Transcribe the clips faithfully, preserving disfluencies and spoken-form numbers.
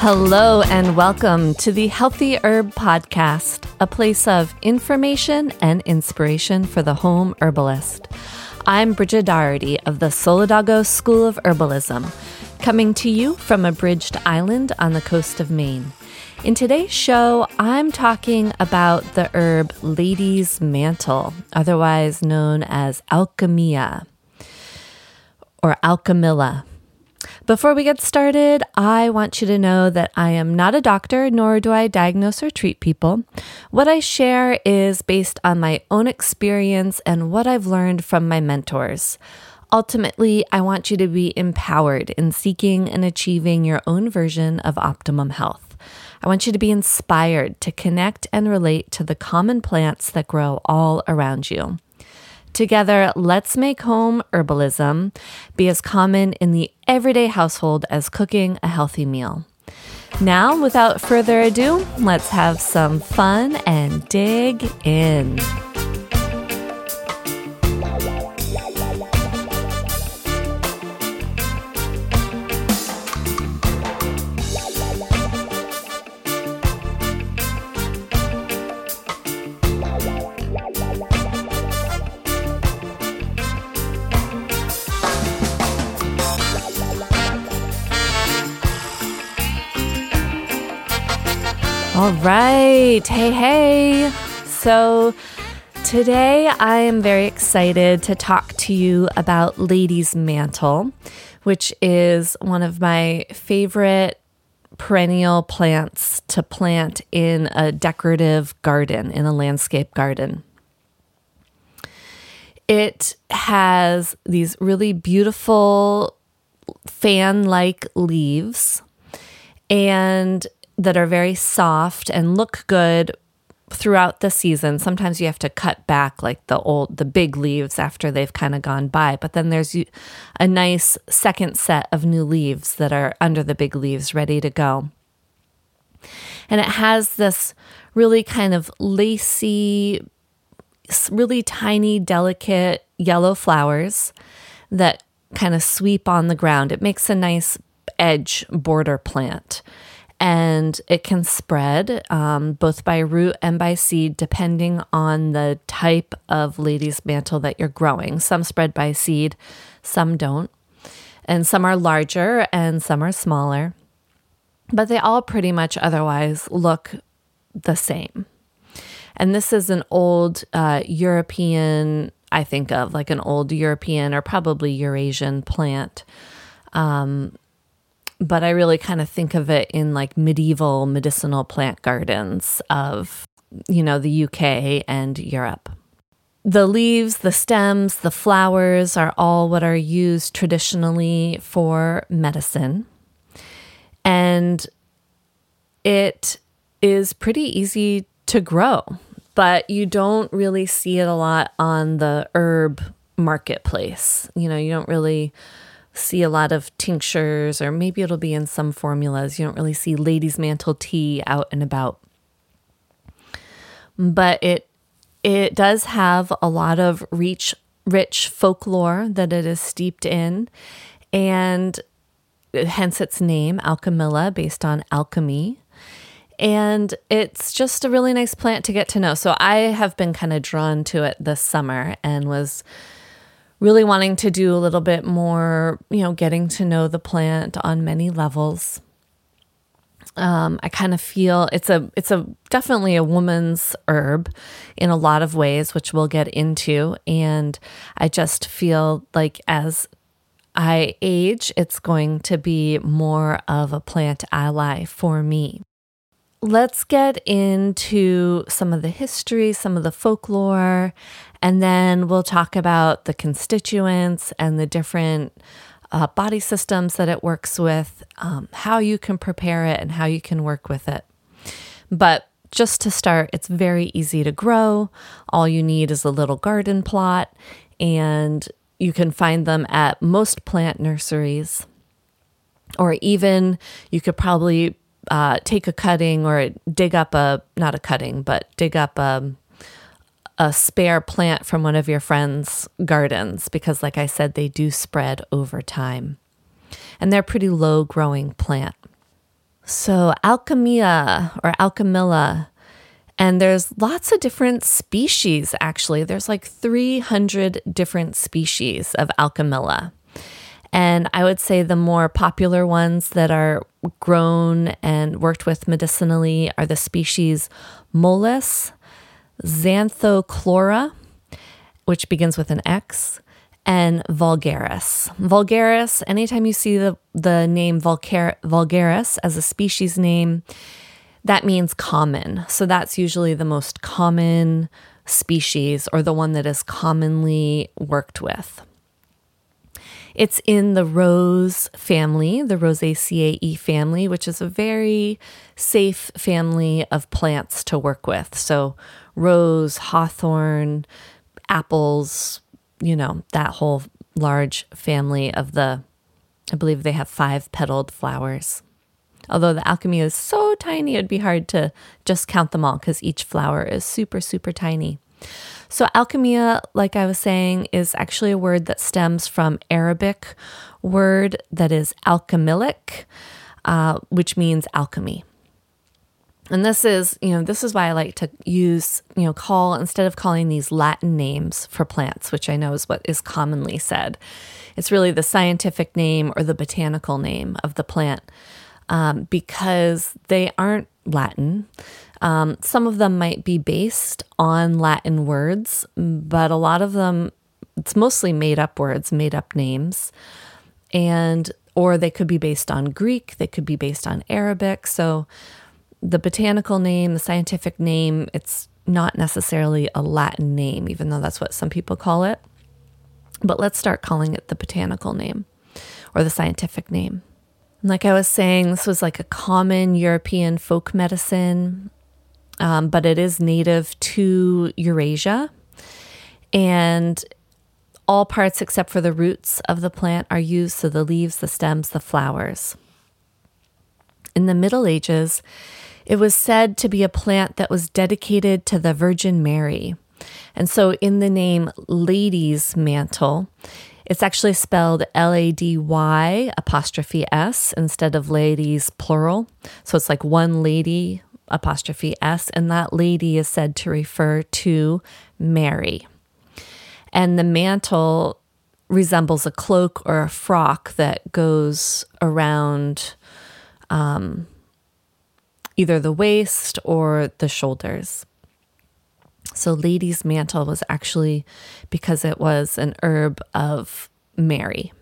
Hello and welcome to the Healthy Herb Podcast, a place of information and inspiration for the home herbalist. I'm Bridget Doherty of the Solidago School of Herbalism, coming to you from a bridged island on the coast of Maine. In today's show, I'm talking about the herb Lady's Mantle, otherwise known as Alchemilla or Alchemilla. Before we get started, I want you to know that I am not a doctor, nor do I diagnose or treat people. What I share is based on my own experience and what I've learned from my mentors. Ultimately, I want you to be empowered in seeking and achieving your own version of optimum health. I want you to be inspired to connect and relate to the common plants that grow all around you. Together, let's make home herbalism be as common in the everyday household as cooking a healthy meal. Now, without further ado, let's have some fun and dig in. All right. Hey, hey. So today I am very excited to talk to you about Lady's Mantle, which is one of my favorite perennial plants to plant in a decorative garden, in a landscape garden. It has these really beautiful fan-like leaves and that are very soft and look good throughout the season. Sometimes you have to cut back like the old, the big leaves after they've kind of gone by, but then there's a nice second set of new leaves that are under the big leaves ready to go. And it has this really kind of lacy, really tiny, delicate yellow flowers that kind of sweep on the ground. It makes a nice edge border plant. And it can spread um, both by root and by seed, depending on the type of Lady's Mantle that you're growing. Some spread by seed, some don't. And some are larger and some are smaller. But they all pretty much otherwise look the same. And this is an old uh, European, I think of like an old European or probably Eurasian plant. Um But I really kind of think of it in like medieval medicinal plant gardens of, you know, the U K and Europe. The leaves, the stems, the flowers are all what are used traditionally for medicine. And it is pretty easy to grow, but you don't really see it a lot on the herb marketplace. You know, you don't really see a lot of tinctures, or maybe it'll be in some formulas. You don't really see Lady's Mantle tea out and about. But it it does have a lot of rich, rich folklore that it is steeped in, and hence its name, Alchemilla, based on alchemy. And it's just a really nice plant to get to know. So I have been kind of drawn to it this summer and was really wanting to do a little bit more, you know, getting to know the plant on many levels. Um, I kind of feel it's a it's a definitely a woman's herb in a lot of ways, which we'll get into. And I just feel like as I age, it's going to be more of a plant ally for me. Let's get into some of the history, some of the folklore, and then we'll talk about the constituents and the different uh, body systems that it works with, um, how you can prepare it, and how you can work with it. But just to start, it's very easy to grow. All you need is a little garden plot, and you can find them at most plant nurseries. Or even you could probably uh, take a cutting or dig up a, not a cutting, but dig up a, a spare plant from one of your friends' gardens, because like I said, they do spread over time. And they're a pretty low growing plant. So Alchemilla or Alchemilla, and there's lots of different species actually. There's like three hundred different species of Alchemilla. And I would say the more popular ones that are grown and worked with medicinally are the species Mollis, Xanthochlora, which begins with an X, and Vulgaris. Vulgaris, anytime you see the, the name vulgar, Vulgaris as a species name, that means common. So that's usually the most common species or the one that is commonly worked with. It's in the rose family, the Rosaceae family, which is a very safe family of plants to work with. So rose, hawthorn, apples, you know, that whole large family of the, I believe they have five petaled flowers. Although the Alchemilla is so tiny, it'd be hard to just count them all because each flower is super, super tiny. So Alchemilla, like I was saying, is actually a word that stems from Arabic word that is alchemilic, uh, which means alchemy. And this is, you know, this is why I like to use, you know, call, instead of calling these Latin names for plants, which I know is what is commonly said. It's really the scientific name or the botanical name of the plant, um, because they aren't Latin. Um, some of them might be based on Latin words, but a lot of them, it's mostly made up words, made up names, and or they could be based on Greek, they could be based on Arabic. So the botanical name, the scientific name, it's not necessarily a Latin name, even though that's what some people call it. But let's start calling it the botanical name or the scientific name. Like I was saying, this was like a common European folk medicine, um, but it is native to Eurasia. And all parts except for the roots of the plant are used, so the leaves, the stems, the flowers. In the Middle Ages, it was said to be a plant that was dedicated to the Virgin Mary. And so in the name Lady's Mantle, it's actually spelled L A D Y apostrophe S instead of ladies plural. So it's like one lady apostrophe S, and that lady is said to refer to Mary. And the mantle resembles a cloak or a frock that goes around um, either the waist or the shoulders. So Lady's Mantle was actually because it was an herb of Mary.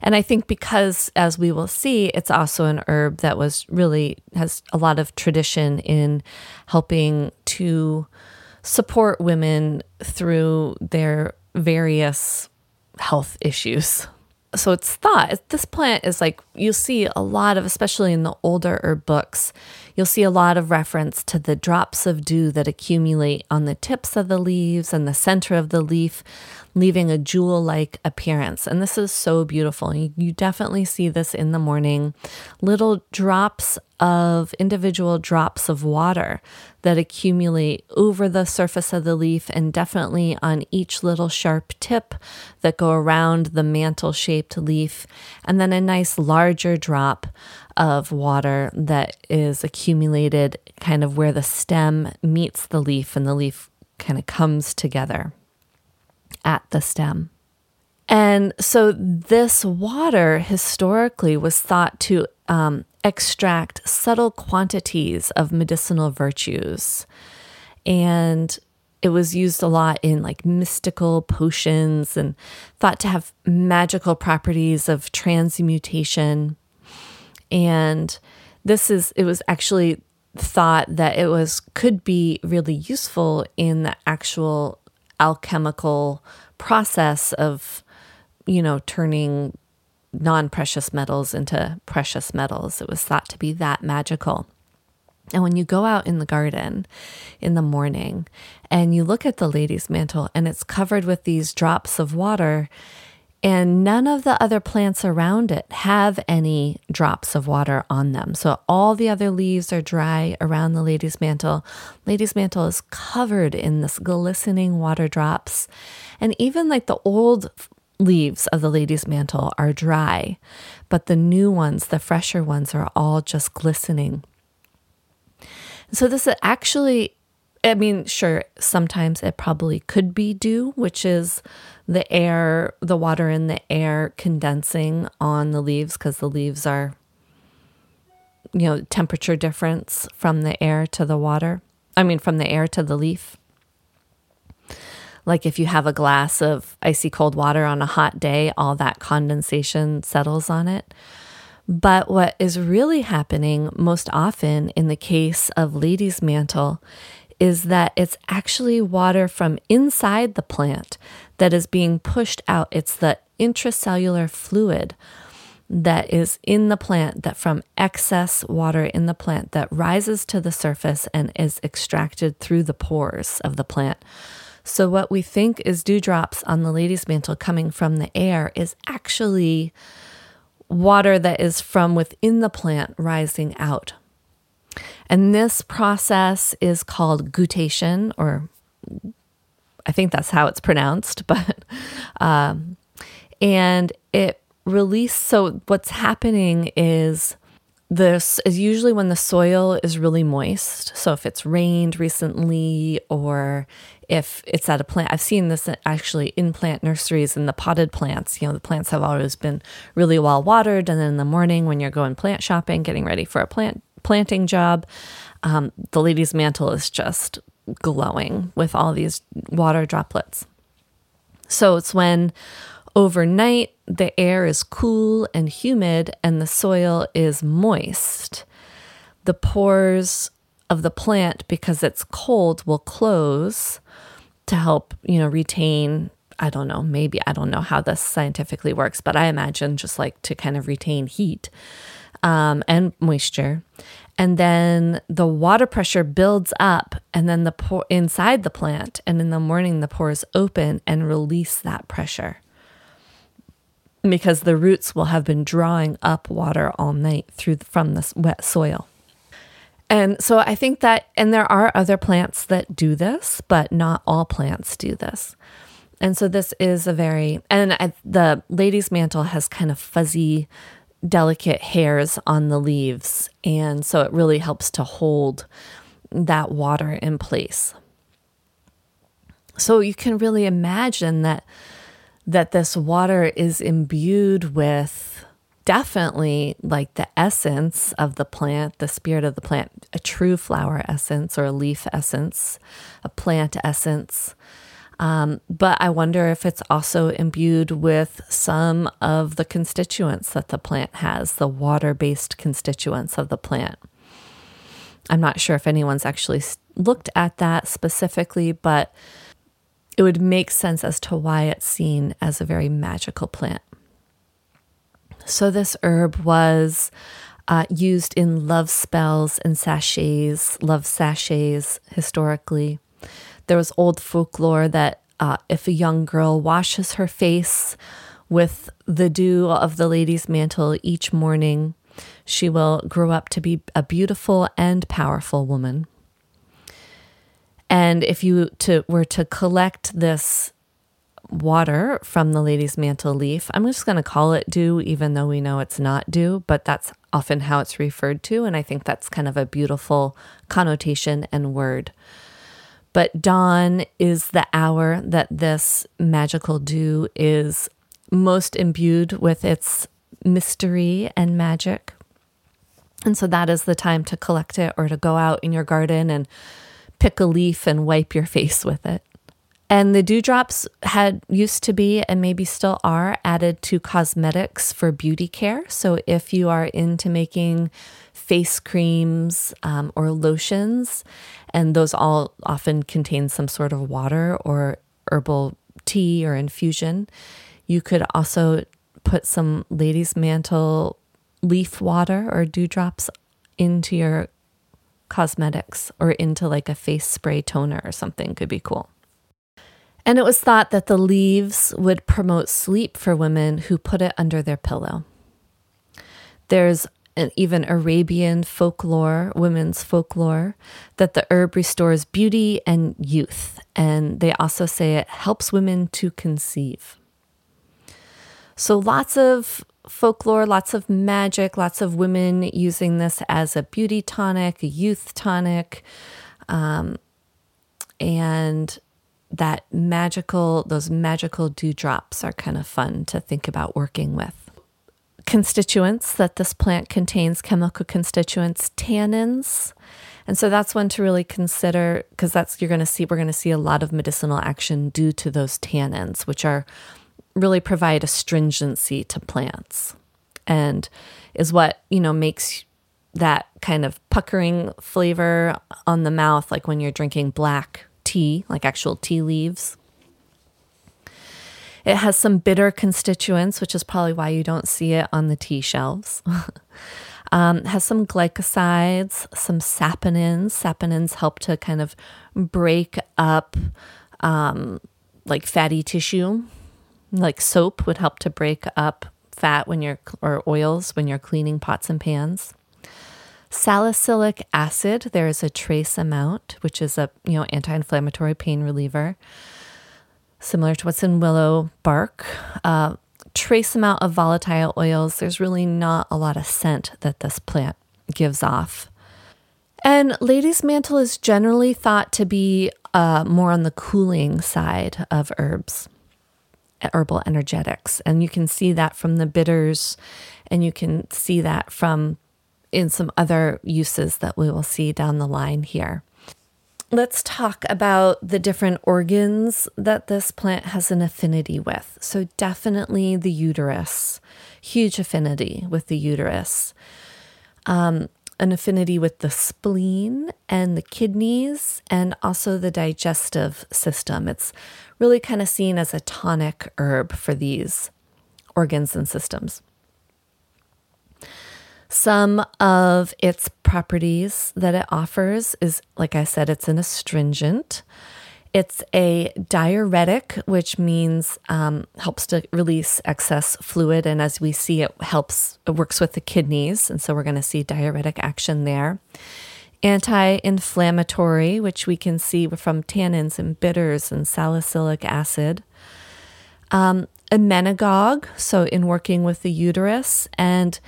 And I think because, as we will see, it's also an herb that was really has a lot of tradition in helping to support women through their various health issues. So it's thought, this plant is like, you'll see a lot of, especially in the older herb books, you'll see a lot of reference to the drops of dew that accumulate on the tips of the leaves and the center of the leaf, leaving a jewel-like appearance. And this is so beautiful. You, you definitely see this in the morning. Little drops of, individual drops of water that accumulate over the surface of the leaf and definitely on each little sharp tip that go around the mantle-shaped leaf. And then a nice larger drop of water that is accumulated kind of where the stem meets the leaf and the leaf kind of comes together at the stem. And so this water historically was thought to um, extract subtle quantities of medicinal virtues. And it was used a lot in like mystical potions and thought to have magical properties of transmutation. And this is, it was actually thought that it was, could be really useful in the actual alchemical process of you know, turning non-precious metals into precious metals. It was thought to be that magical. And when you go out in the garden in the morning and you look at the Lady's Mantle and it's covered with these drops of water, and none of the other plants around it have any drops of water on them. So all the other leaves are dry around the Lady's Mantle. Lady's Mantle is covered in this glistening water drops. And even like the old leaves of the Lady's Mantle are dry, but the new ones, the fresher ones, are all just glistening. So this is actually, I mean, sure, sometimes it probably could be dew, which is the air, the water in the air condensing on the leaves because the leaves are, you know, temperature difference from the air to the water. I mean, from the air to the leaf. Like if you have a glass of icy cold water on a hot day, all that condensation settles on it. But what is really happening most often in the case of Lady's Mantle is that it's actually water from inside the plant that is being pushed out. It's the intracellular fluid that is in the plant, that from excess water in the plant that rises to the surface and is extracted through the pores of the plant. So what we think is dewdrops on the Lady's Mantle coming from the air is actually water that is from within the plant rising out. And this process is called gutation, or I think that's how it's pronounced, but, um, and it releases. So what's happening is this is usually when the soil is really moist. So if it's rained recently, or if it's at a plant, I've seen this actually in plant nurseries in the potted plants, you know, the plants have always been really well watered. And then in the morning when you're going plant shopping, getting ready for a plant planting job, um, the Lady's Mantle is just glowing with all these water droplets. So it's when overnight the air is cool and humid and the soil is moist, the pores of the plant, because it's cold, will close to help, you know, retain, I don't know, maybe, I don't know how this scientifically works, but I imagine just like to kind of retain heat. Um, and moisture, and then the water pressure builds up, and then the por- inside the plant, and in the morning the pores open and release that pressure because the roots will have been drawing up water all night through from this wet soil. And so I think that, and there are other plants that do this, but not all plants do this. And so this is a very, and I, the Lady's Mantle has kind of fuzzy, delicate hairs on the leaves, and so it really helps to hold that water in place. So you can really imagine that that this water is imbued with definitely like the essence of the plant, the spirit of the plant, a true flower essence or a leaf essence, a plant essence. Um, but I wonder if it's also imbued with some of the constituents that the plant has, the water-based constituents of the plant. I'm not sure if anyone's actually looked at that specifically, but it would make sense as to why it's seen as a very magical plant. So this herb was Uh, used in love spells and sachets, love sachets historically. There was old folklore that uh, if a young girl washes her face with the dew of the Lady's Mantle each morning, she will grow up to be a beautiful and powerful woman. And if you to, were to collect this water from the Lady's Mantle leaf, I'm just going to call it dew, even though we know it's not dew, but that's often how it's referred to. And I think that's kind of a beautiful connotation and word. But dawn is the hour that this magical dew is most imbued with its mystery and magic. And so that is the time to collect it, or to go out in your garden and pick a leaf and wipe your face with it. And the dewdrops had used to be, and maybe still are, added to cosmetics for beauty care. So if you are into making face creams um, or lotions, and those all often contain some sort of water or herbal tea or infusion, You could also put some Lady's Mantle leaf water or dewdrops into your cosmetics or into like a face spray toner or something. Could be cool. And it was thought that the leaves would promote sleep for women who put it under their pillow. There's an even Arabian folklore, women's folklore, that the herb restores beauty and youth. And they also say it helps women to conceive. So lots of folklore, lots of magic, lots of women using this as a beauty tonic, a youth tonic, um, and that magical, those magical dewdrops are kind of fun to think about working with. Constituents that this plant contains, chemical constituents, tannins. And so that's one to really consider, because that's, you're going to see, we're going to see a lot of medicinal action due to those tannins, which are really provide astringency to plants and is what, you know, makes that kind of puckering flavor on the mouth, like when you're drinking black tea, like actual tea leaves. It has some bitter constituents, which is probably why you don't see it on the tea shelves. um, has some glycosides, some saponins. Saponins help to kind of break up um, like fatty tissue. Like soap would help to break up fat when you're, or oils when you're cleaning pots and pans. Salicylic acid, there is a trace amount, which is a, you know, anti-inflammatory pain reliever, similar to what's in willow bark. Uh, trace amount of volatile oils. There's really not a lot of scent that this plant gives off. And Lady's Mantle is generally thought to be uh, more on the cooling side of herbs, herbal energetics. And you can see that from the bitters, and you can see that from in some other uses that we will see down the line here. Let's talk about the different organs that this plant has an affinity with. So definitely the uterus, huge affinity with the uterus, um, an affinity with the spleen and the kidneys, and also the digestive system. It's really kind of seen as a tonic herb for these organs and systems. Some of its properties that it offers is, like I said, it's an astringent. It's a diuretic, which means um, helps to release excess fluid. And as we see, it helps, it works with the kidneys. And so we're going to see diuretic action there. Anti-inflammatory, which we can see from tannins and bitters and salicylic acid. Um, Emmenagogue, so in working with the uterus. And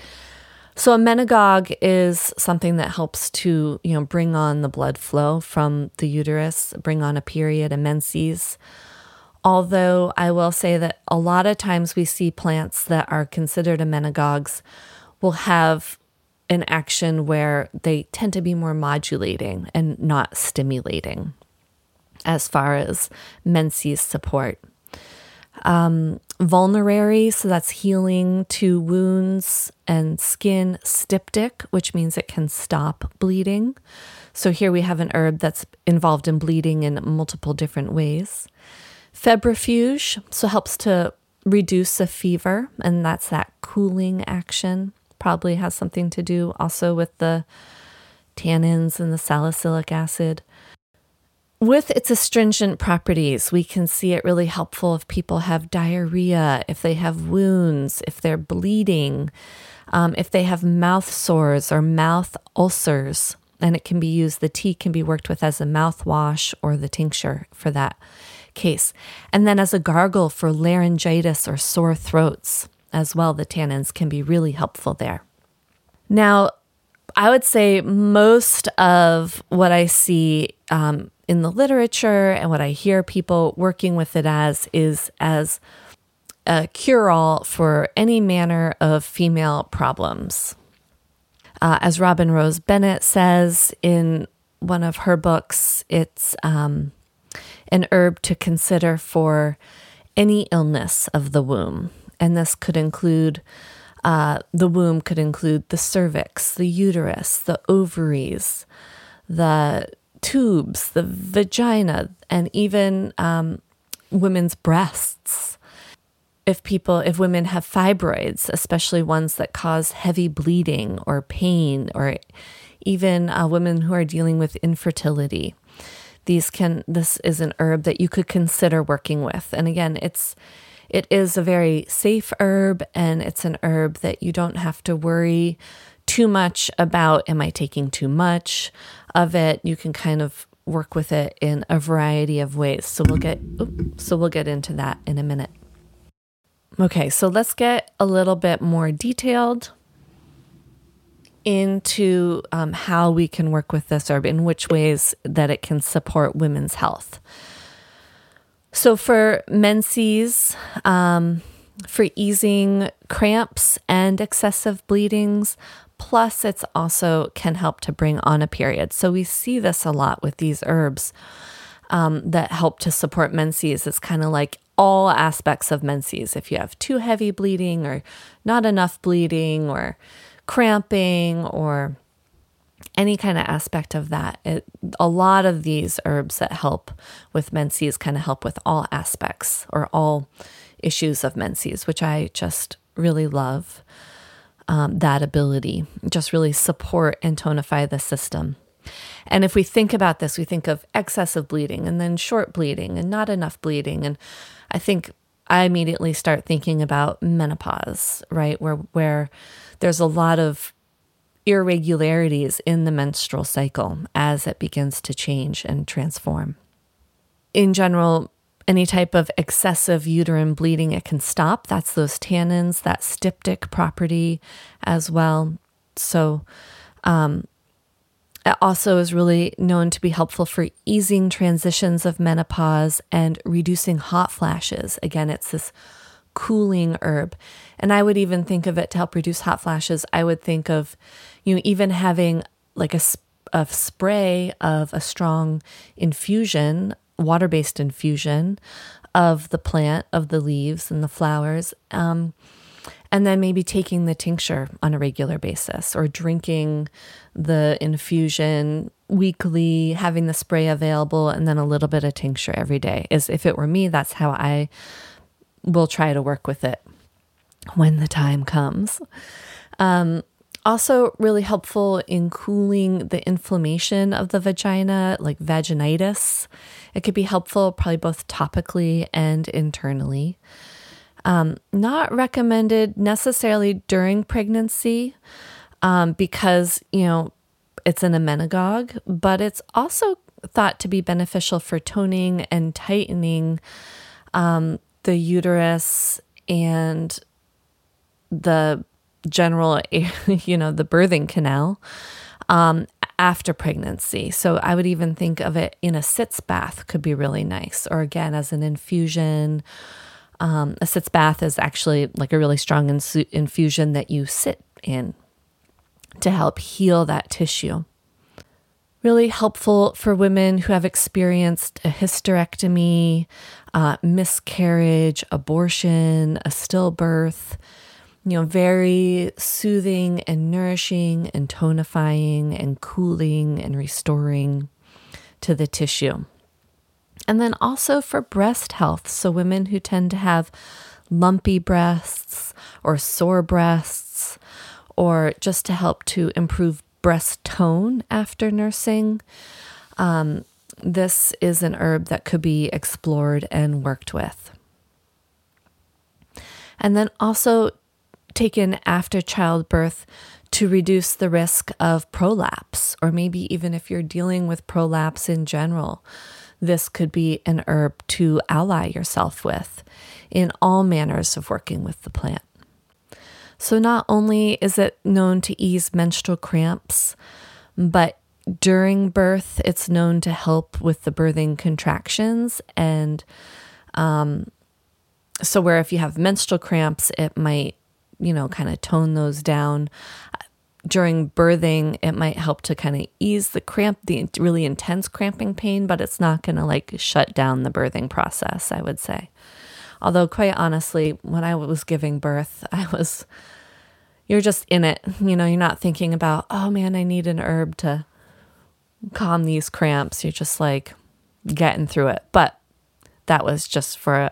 so a menagogue is something that helps to, you know, bring on the blood flow from the uterus, bring on a period, a menses. Although I will say that a lot of times we see plants that are considered emmenagogues will have an action where they tend to be more modulating and not stimulating as far as menses support. Um, vulnerary, so that's healing to wounds and skin. Styptic, which means it can stop bleeding. So here we have an herb that's involved in bleeding in multiple different ways. Febrifuge, so helps to reduce a fever, and that's that cooling action. Probably has something to do also with the tannins and the salicylic acid. With its astringent properties, we can see it really helpful if people have diarrhea, if they have wounds, if they're bleeding, um, if they have mouth sores or mouth ulcers. And it can be used, the tea can be worked with as a mouthwash or the tincture for that case. And then as a gargle for laryngitis or sore throats as well, the tannins can be really helpful there. Now, I would say most of what I see um, in the literature and what I hear people working with it as is as a cure-all for any manner of female problems. Uh, as Robin Rose Bennett says in one of her books, it's um, an herb to consider for any illness of the womb. And this could include Uh, the womb could include the cervix, the uterus, the ovaries, the tubes, the vagina, and even um, women's breasts. if people, if women have fibroids, especially ones that cause heavy bleeding or pain, or even uh, women who are dealing with infertility. These can, this is an herb that you could consider working with. And again, it's, it is a very safe herb, and it's an herb that you don't have to worry too much about, am I taking too much of it? You can kind of work with it in a variety of ways. So we'll get, oops, so we'll get into that in a minute. Okay, so let's get a little bit more detailed into um, how we can work with this herb, in which ways that it can support women's health. So for menses, um, for easing cramps and excessive bleedings, plus it's also can help to bring on a period. So we see this a lot with these herbs um, that help to support menses. It's kind of like all aspects of menses. If you have too heavy bleeding or not enough bleeding or cramping or any kind of aspect of that, it, a lot of these herbs that help with menses kind of help with all aspects or all issues of menses, which I just really love, um, that ability, just really support and tonify the system. And if we think about this, we think of excessive bleeding and then short bleeding and not enough bleeding. And I think I immediately start thinking about menopause, right? Where, where there's a lot of irregularities in the menstrual cycle as it begins to change and transform. In general, any type of excessive uterine bleeding, it can stop. That's those tannins, that styptic property as well. So um, it also is really known to be helpful for easing transitions of menopause and reducing hot flashes. Again, it's this cooling herb. And I would even think of it to help reduce hot flashes. I would think of, you know, even having like a, a spray of a strong infusion, water-based infusion of the plant, of the leaves and the flowers, um, and then maybe taking the tincture on a regular basis or drinking the infusion weekly, having the spray available, and then a little bit of tincture every day. Is if it were me, that's how I we'll try to work with it when the time comes. Um, also really helpful in cooling the inflammation of the vagina, like vaginitis. It could be helpful probably both topically and internally. Um, not recommended necessarily during pregnancy um, because, you know, it's an emmenagogue, but it's also thought to be beneficial for toning and tightening um the uterus and the general, you know, the birthing canal um, after pregnancy. So I would even think of it in a sitz bath could be really nice. Or again, as an infusion, um, a sitz bath is actually like a really strong insu- infusion that you sit in to help heal that tissue. Really helpful for women who have experienced a hysterectomy, uh, miscarriage, abortion, a stillbirth, you know, very soothing and nourishing and tonifying and cooling and restoring to the tissue. And then also for breast health. So women who tend to have lumpy breasts or sore breasts, or just to help to improve breast tone after nursing. Um, this is an herb that could be explored and worked with. And then also taken after childbirth to reduce the risk of prolapse, or maybe even if you're dealing with prolapse in general, this could be an herb to ally yourself with in all manners of working with the plant. So not only is it known to ease menstrual cramps, but during birth, it's known to help with the birthing contractions. And um, so where if you have menstrual cramps, it might, you know, kind of tone those down. During birthing, it might help to kind of ease the cramp, the really intense cramping pain, but it's not going to like shut down the birthing process, I would say. Although quite honestly, when I was giving birth, I was, you're just in it. You know, you're not thinking about, oh man, I need an herb to calm these cramps. You're just like getting through it. But that was just for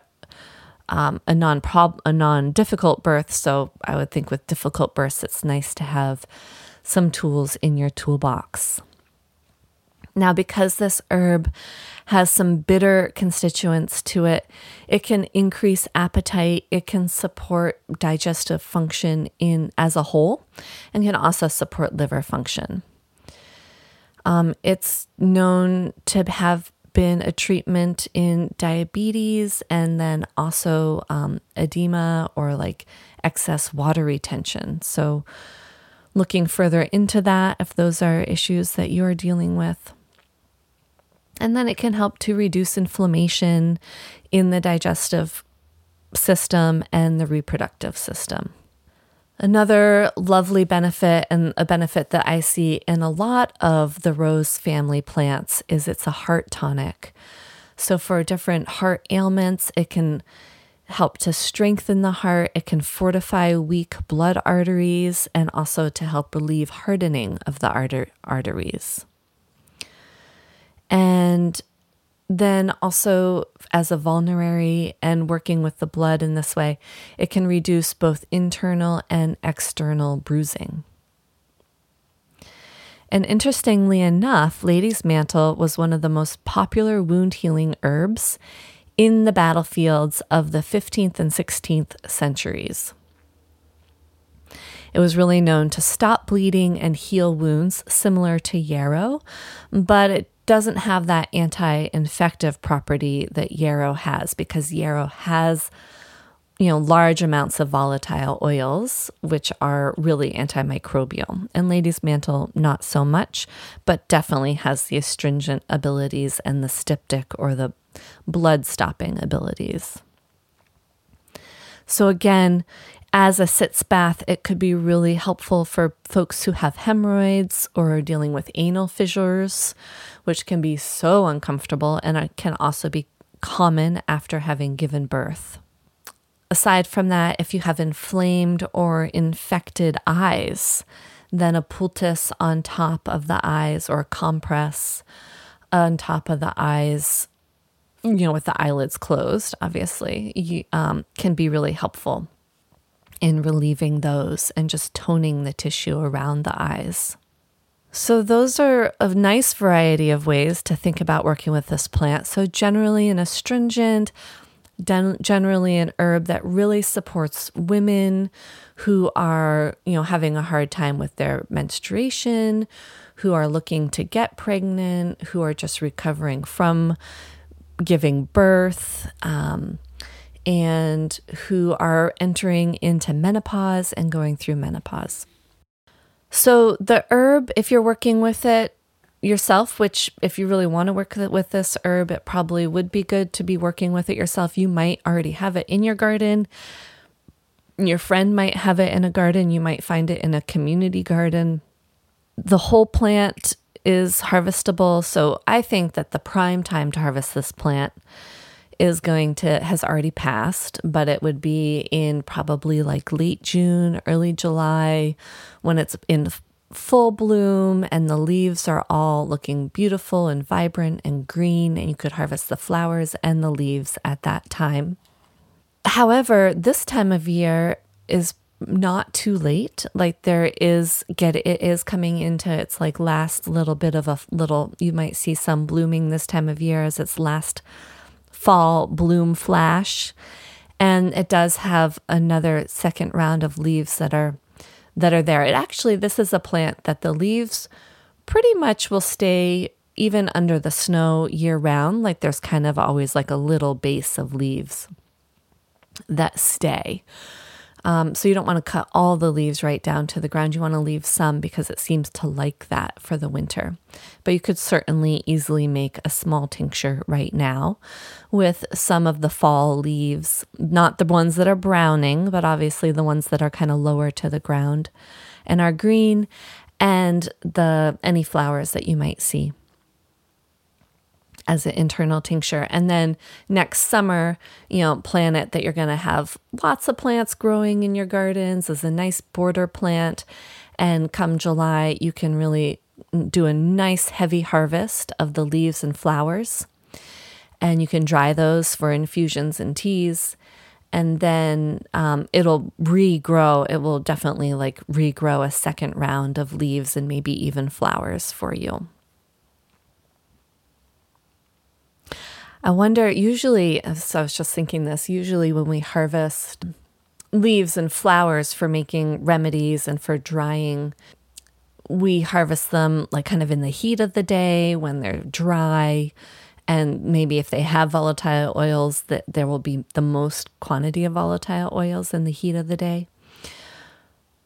um, a non prob a non difficult birth. So I would think with difficult births, it's nice to have some tools in your toolbox. Now, because this herb has some bitter constituents to it, it can increase appetite, it can support digestive function in as a whole, and can also support liver function. Um, it's known to have been a treatment in diabetes and then also um, edema or like excess water retention. So looking further into that if those are issues that you're dealing with. And then it can help to reduce inflammation in the digestive system and the reproductive system. Another lovely benefit, and a benefit that I see in a lot of the rose family plants, is it's a heart tonic. So for different heart ailments, it can help to strengthen the heart, it can fortify weak blood arteries, and also to help relieve hardening of the arter- arteries. And then also as a vulnerary and working with the blood in this way, it can reduce both internal and external bruising. And interestingly enough, Lady's Mantle was one of the most popular wound healing herbs in the battlefields of the fifteenth and sixteenth centuries. It was really known to stop bleeding and heal wounds, similar to yarrow, but it doesn't have that anti-infective property that yarrow has, because yarrow has, you know, large amounts of volatile oils, which are really antimicrobial. And Lady's Mantle, not so much, but definitely has the astringent abilities and the styptic or the blood-stopping abilities. So again, as a sitz bath, it could be really helpful for folks who have hemorrhoids or are dealing with anal fissures, which can be so uncomfortable, and it can also be common after having given birth. Aside from that, if you have inflamed or infected eyes, then a poultice on top of the eyes or a compress on top of the eyes, you know, with the eyelids closed, obviously, you, um, can be really helpful in relieving those and just toning the tissue around the eyes. So those are a nice variety of ways to think about working with this plant. So generally an astringent, generally an herb that really supports women who are, you know, having a hard time with their menstruation, who are looking to get pregnant, who are just recovering from giving birth, um, and who are entering into menopause and going through menopause. So the herb, if you're working with it yourself, which if you really want to work with this herb, it probably would be good to be working with it yourself. You might already have it in your garden. Your friend might have it in a garden. You might find it in a community garden. The whole plant is harvestable. So I think that the prime time to harvest this plant is going to, has already passed, but it would be in probably like late June, early July, when it's in full bloom and the leaves are all looking beautiful and vibrant and green, and you could harvest the flowers and the leaves at that time. However, this time of year is not too late. Like there is, get it is coming into its like last little bit of a little, you might see some blooming this time of year as its last fall bloom flash, and it does have another second round of leaves that are that are there. It actually, this is a plant that the leaves pretty much will stay even under the snow year round. Like there's kind of always like a little base of leaves that stay. Um, so you don't want to cut all the leaves right down to the ground. You want to leave some because it seems to like that for the winter. But you could certainly easily make a small tincture right now with some of the fall leaves, not the ones that are browning, but obviously the ones that are kind of lower to the ground and are green, and the any flowers that you might see as an internal tincture. And then next summer, you know, plant it that you're going to have lots of plants growing in your gardens as a nice border plant. And come July, you can really do a nice heavy harvest of the leaves and flowers. And you can dry those for infusions and teas. and then um, it'll regrow. It will definitely like regrow a second round of leaves and maybe even flowers for you. I wonder, usually, so I was just thinking this, usually when we harvest leaves and flowers for making remedies and for drying, we harvest them like kind of in the heat of the day when they're dry. And maybe if they have volatile oils, that there will be the most quantity of volatile oils in the heat of the day.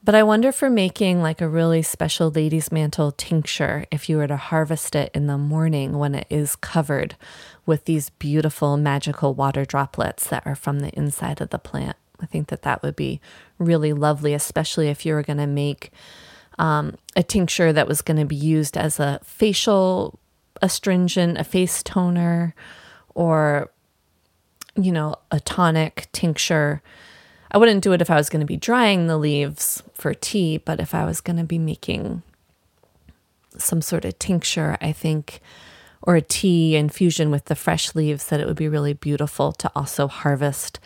But I wonder for making like a really special Lady's Mantle tincture, if you were to harvest it in the morning when it is covered with these beautiful magical water droplets that are from the inside of the plant. I think that that would be really lovely, especially if you were going to make um, a tincture that was going to be used as a facial astringent, a face toner, or, you know, a tonic tincture. I wouldn't do it if I was going to be drying the leaves for tea, but if I was going to be making some sort of tincture, I think, or a tea infusion with the fresh leaves, that it would be really beautiful to also harvest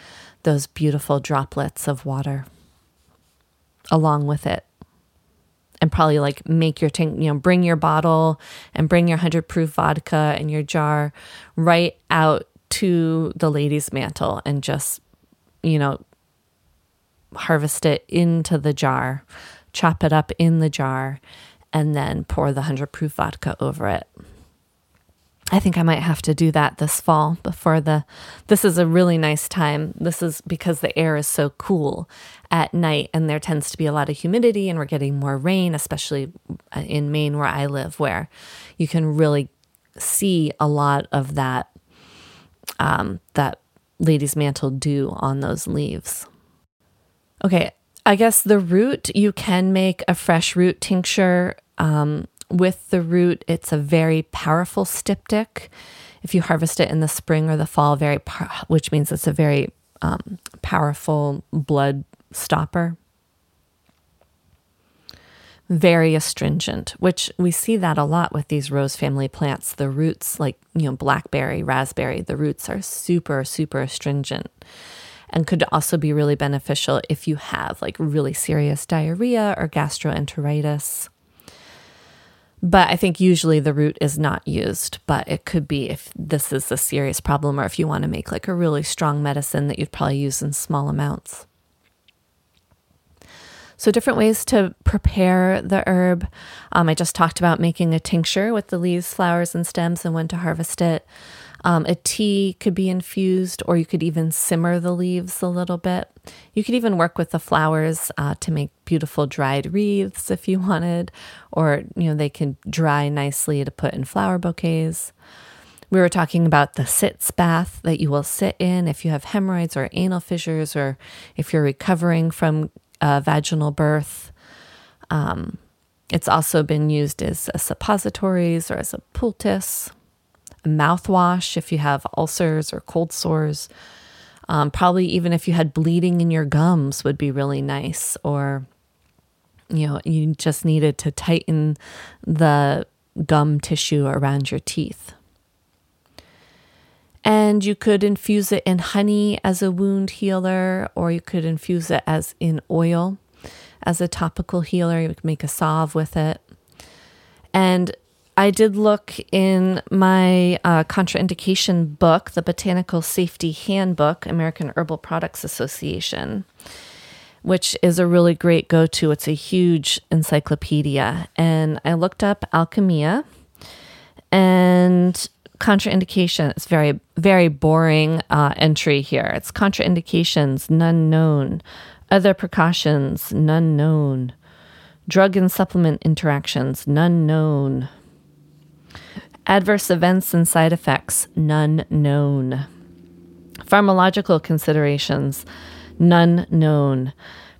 those beautiful droplets of water along with it. And probably like make your, tin- you know, bring your bottle and bring your one hundred proof vodka and your jar right out to the Lady's Mantle and just, you know, harvest it into the jar, chop it up in the jar, and then pour the one hundred proof vodka over it. I think I might have to do that this fall before the, this is a really nice time. This is because the air is so cool at night and there tends to be a lot of humidity and we're getting more rain, especially in Maine where I live, where you can really see a lot of that, um, that Lady's Mantle dew on those leaves. Okay. I guess the root, you can make a fresh root tincture, um, with the root. It's a very powerful styptic. If you harvest it in the spring or the fall, very, par- which means it's a very um, powerful blood stopper. Very astringent, which we see that a lot with these rose family plants. The roots, like, you know, blackberry, raspberry, the roots are super, super astringent and could also be really beneficial if you have like really serious diarrhea or gastroenteritis. But I think usually the root is not used, but it could be if this is a serious problem or if you want to make like a really strong medicine that you'd probably use in small amounts. So different ways to prepare the herb. Um, I just talked about making a tincture with the leaves, flowers, and stems and when to harvest it. Um, a tea could be infused, or you could even simmer the leaves a little bit. You could even work with the flowers uh, to make beautiful dried wreaths if you wanted, or, you know, they can dry nicely to put in flower bouquets. We were talking about the sitz bath that you will sit in if you have hemorrhoids or anal fissures, or if you're recovering from uh, vaginal birth. Um, it's also been used as a suppositories or as a poultice. Mouthwash if you have ulcers or cold sores. Um, probably even if you had bleeding in your gums would be really nice, or, you know, you just needed to tighten the gum tissue around your teeth. And you could infuse it in honey as a wound healer, or you could infuse it as in oil as a topical healer. You could make a salve with it. And I did look in my uh, contraindication book, the Botanical Safety Handbook, American Herbal Products Association, which is a really great go-to. It's a huge encyclopedia. And I looked up Alchemilla and contraindication. It's very, very boring uh, entry here. It's contraindications, none known. Other precautions, none known. Drug and supplement interactions, none known. Adverse events and side effects, none known. Pharmacological considerations, none known.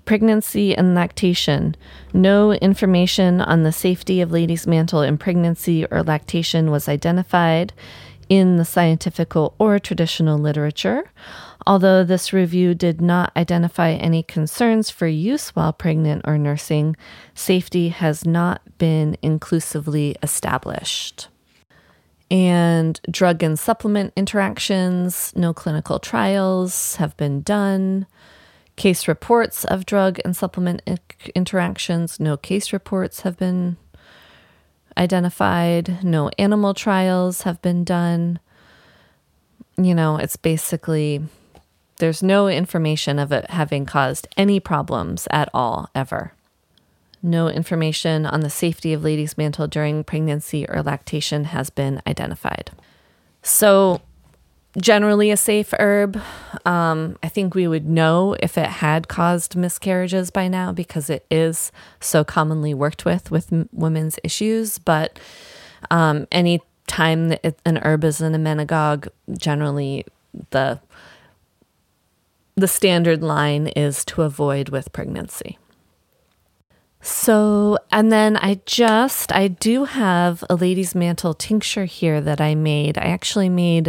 Pregnancy and lactation, no information on the safety of Lady's Mantle in pregnancy or lactation was identified in the scientific or traditional literature, although this review did not identify any concerns for use while pregnant or nursing. Safety has not been inclusively established. and drug and supplement interactions. No clinical trials have been done. Case reports of drug and supplement interactions. No case reports have been identified. No animal trials have been done. You know, it's basically, there's no information of it having caused any problems at all, ever. No information on the safety of Lady's Mantle during pregnancy or lactation has been identified. So generally a safe herb. Um, I think we would know if it had caused miscarriages by now because it is so commonly worked with with m- women's issues. But um, any time that it, an herb is an emmenagogue, generally the the standard line is to avoid with pregnancy. So, and then I just, I do have a Lady's Mantle tincture here that I made. I actually made,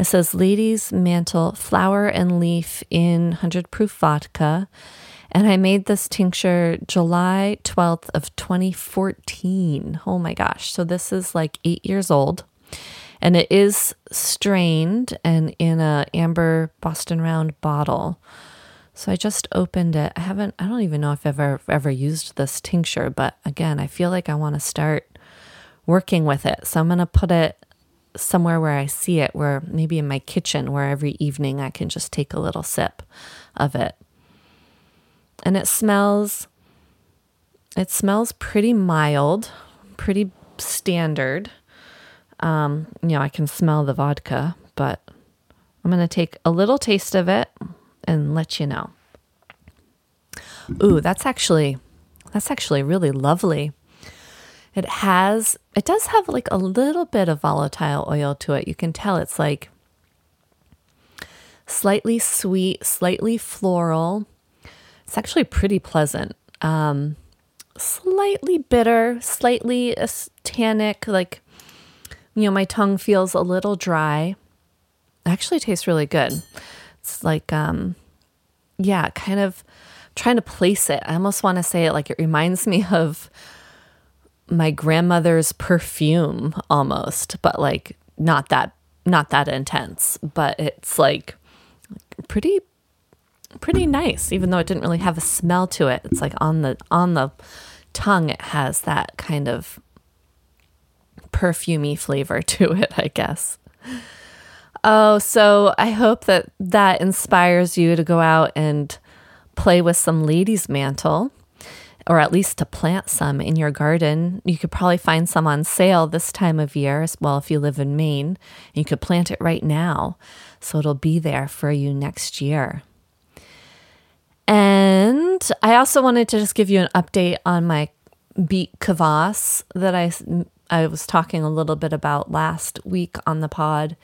it says Lady's Mantle flower and leaf in one hundred proof vodka. And I made this tincture July twelfth of twenty fourteen. Oh my gosh. So this is like eight years old and it is strained and in a amber Boston Round bottle. So I just opened it. I haven't, I don't even know if I've ever, ever used this tincture, but again, I feel like I want to start working with it. So I'm going to put it somewhere where I see it, where maybe in my kitchen, where every evening I can just take a little sip of it. And it smells, it smells pretty mild, pretty standard. Um, you know, I can smell the vodka, but I'm going to take a little taste of it and let you know. Ooh, that's actually, that's actually really lovely. It has, it does have like a little bit of volatile oil to it. You can tell it's like slightly sweet, slightly floral. It's actually pretty pleasant. Um, slightly bitter, slightly tannic. Like, you know, my tongue feels a little dry. It actually tastes really good. It's like, um, yeah, kind of trying to place it. I almost want to say it like it reminds me of my grandmother's perfume almost, but like not that, not that intense, but it's like pretty, pretty nice, even though it didn't really have a smell to it. It's like on the, on the tongue, it has that kind of perfumey flavor to it, I guess. Oh, so I hope that that inspires you to go out and play with some Lady's Mantle, or at least to plant some in your garden. You could probably find some on sale this time of year as well if you live in Maine. You could plant it right now, so it'll be there for you next year. And I also wanted to just give you an update on my beet kvass that I, I was talking a little bit about last week on the pod.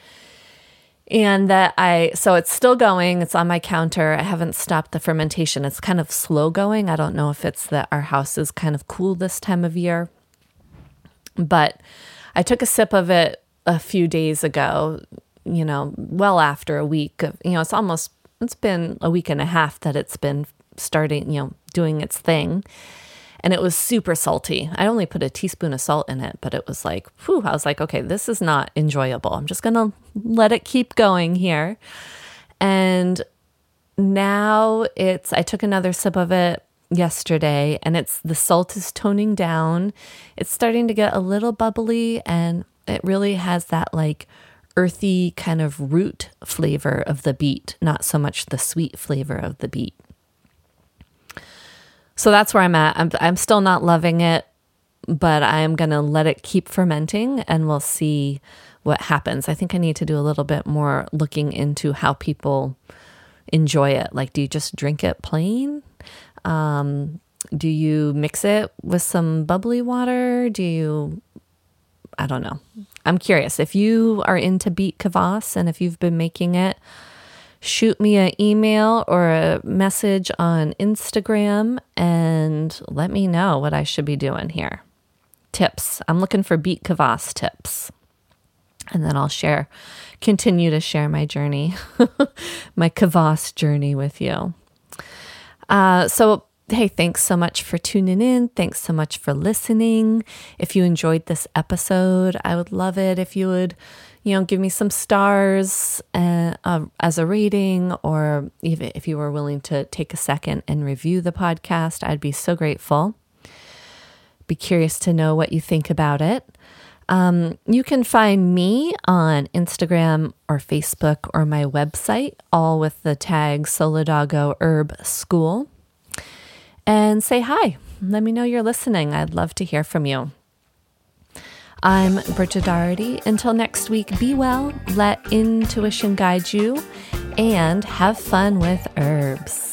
And that I, so it's still going, it's on my counter. I haven't stopped the fermentation. It's kind of slow going. I don't know if it's that our house is kind of cool this time of year, but I took a sip of it a few days ago, you know, well after a week of, you know, it's almost, it's been a week and a half that it's been starting, you know, doing its thing. And it was super salty. I only put a teaspoon of salt in it, but it was like, whew, I was like, okay, this is not enjoyable. I'm just going to let it keep going here. And now it's, I took another sip of it yesterday and it's, the salt is toning down. It's starting to get a little bubbly and it really has that like earthy kind of root flavor of the beet, not so much the sweet flavor of the beet. So that's where I'm at. I'm I'm still not loving it, but I'm going to let it keep fermenting and we'll see what happens. I think I need to do a little bit more looking into how people enjoy it. Like, do you just drink it plain? Um, do you mix it with some bubbly water? Do you, I don't know. I'm curious. If you are into beet kvass and if you've been making it, shoot me an email or a message on Instagram and let me know what I should be doing here. Tips. I'm looking for beet kvass tips. And then I'll share, continue to share my journey, my kvass journey with you. Uh, so Hey, thanks so much for tuning in. Thanks so much for listening. If you enjoyed this episode, I would love it if you would, you know, give me some stars uh, uh, as a rating, or even if you were willing to take a second and review the podcast, I'd be so grateful. Be curious to know what you think about it. Um, you can find me on Instagram or Facebook or my website, all with the tag Solidago Herb School. And say hi. Let me know you're listening. I'd love to hear from you. I'm Bridget Doherty. Until next week, be well, let intuition guide you, and have fun with herbs.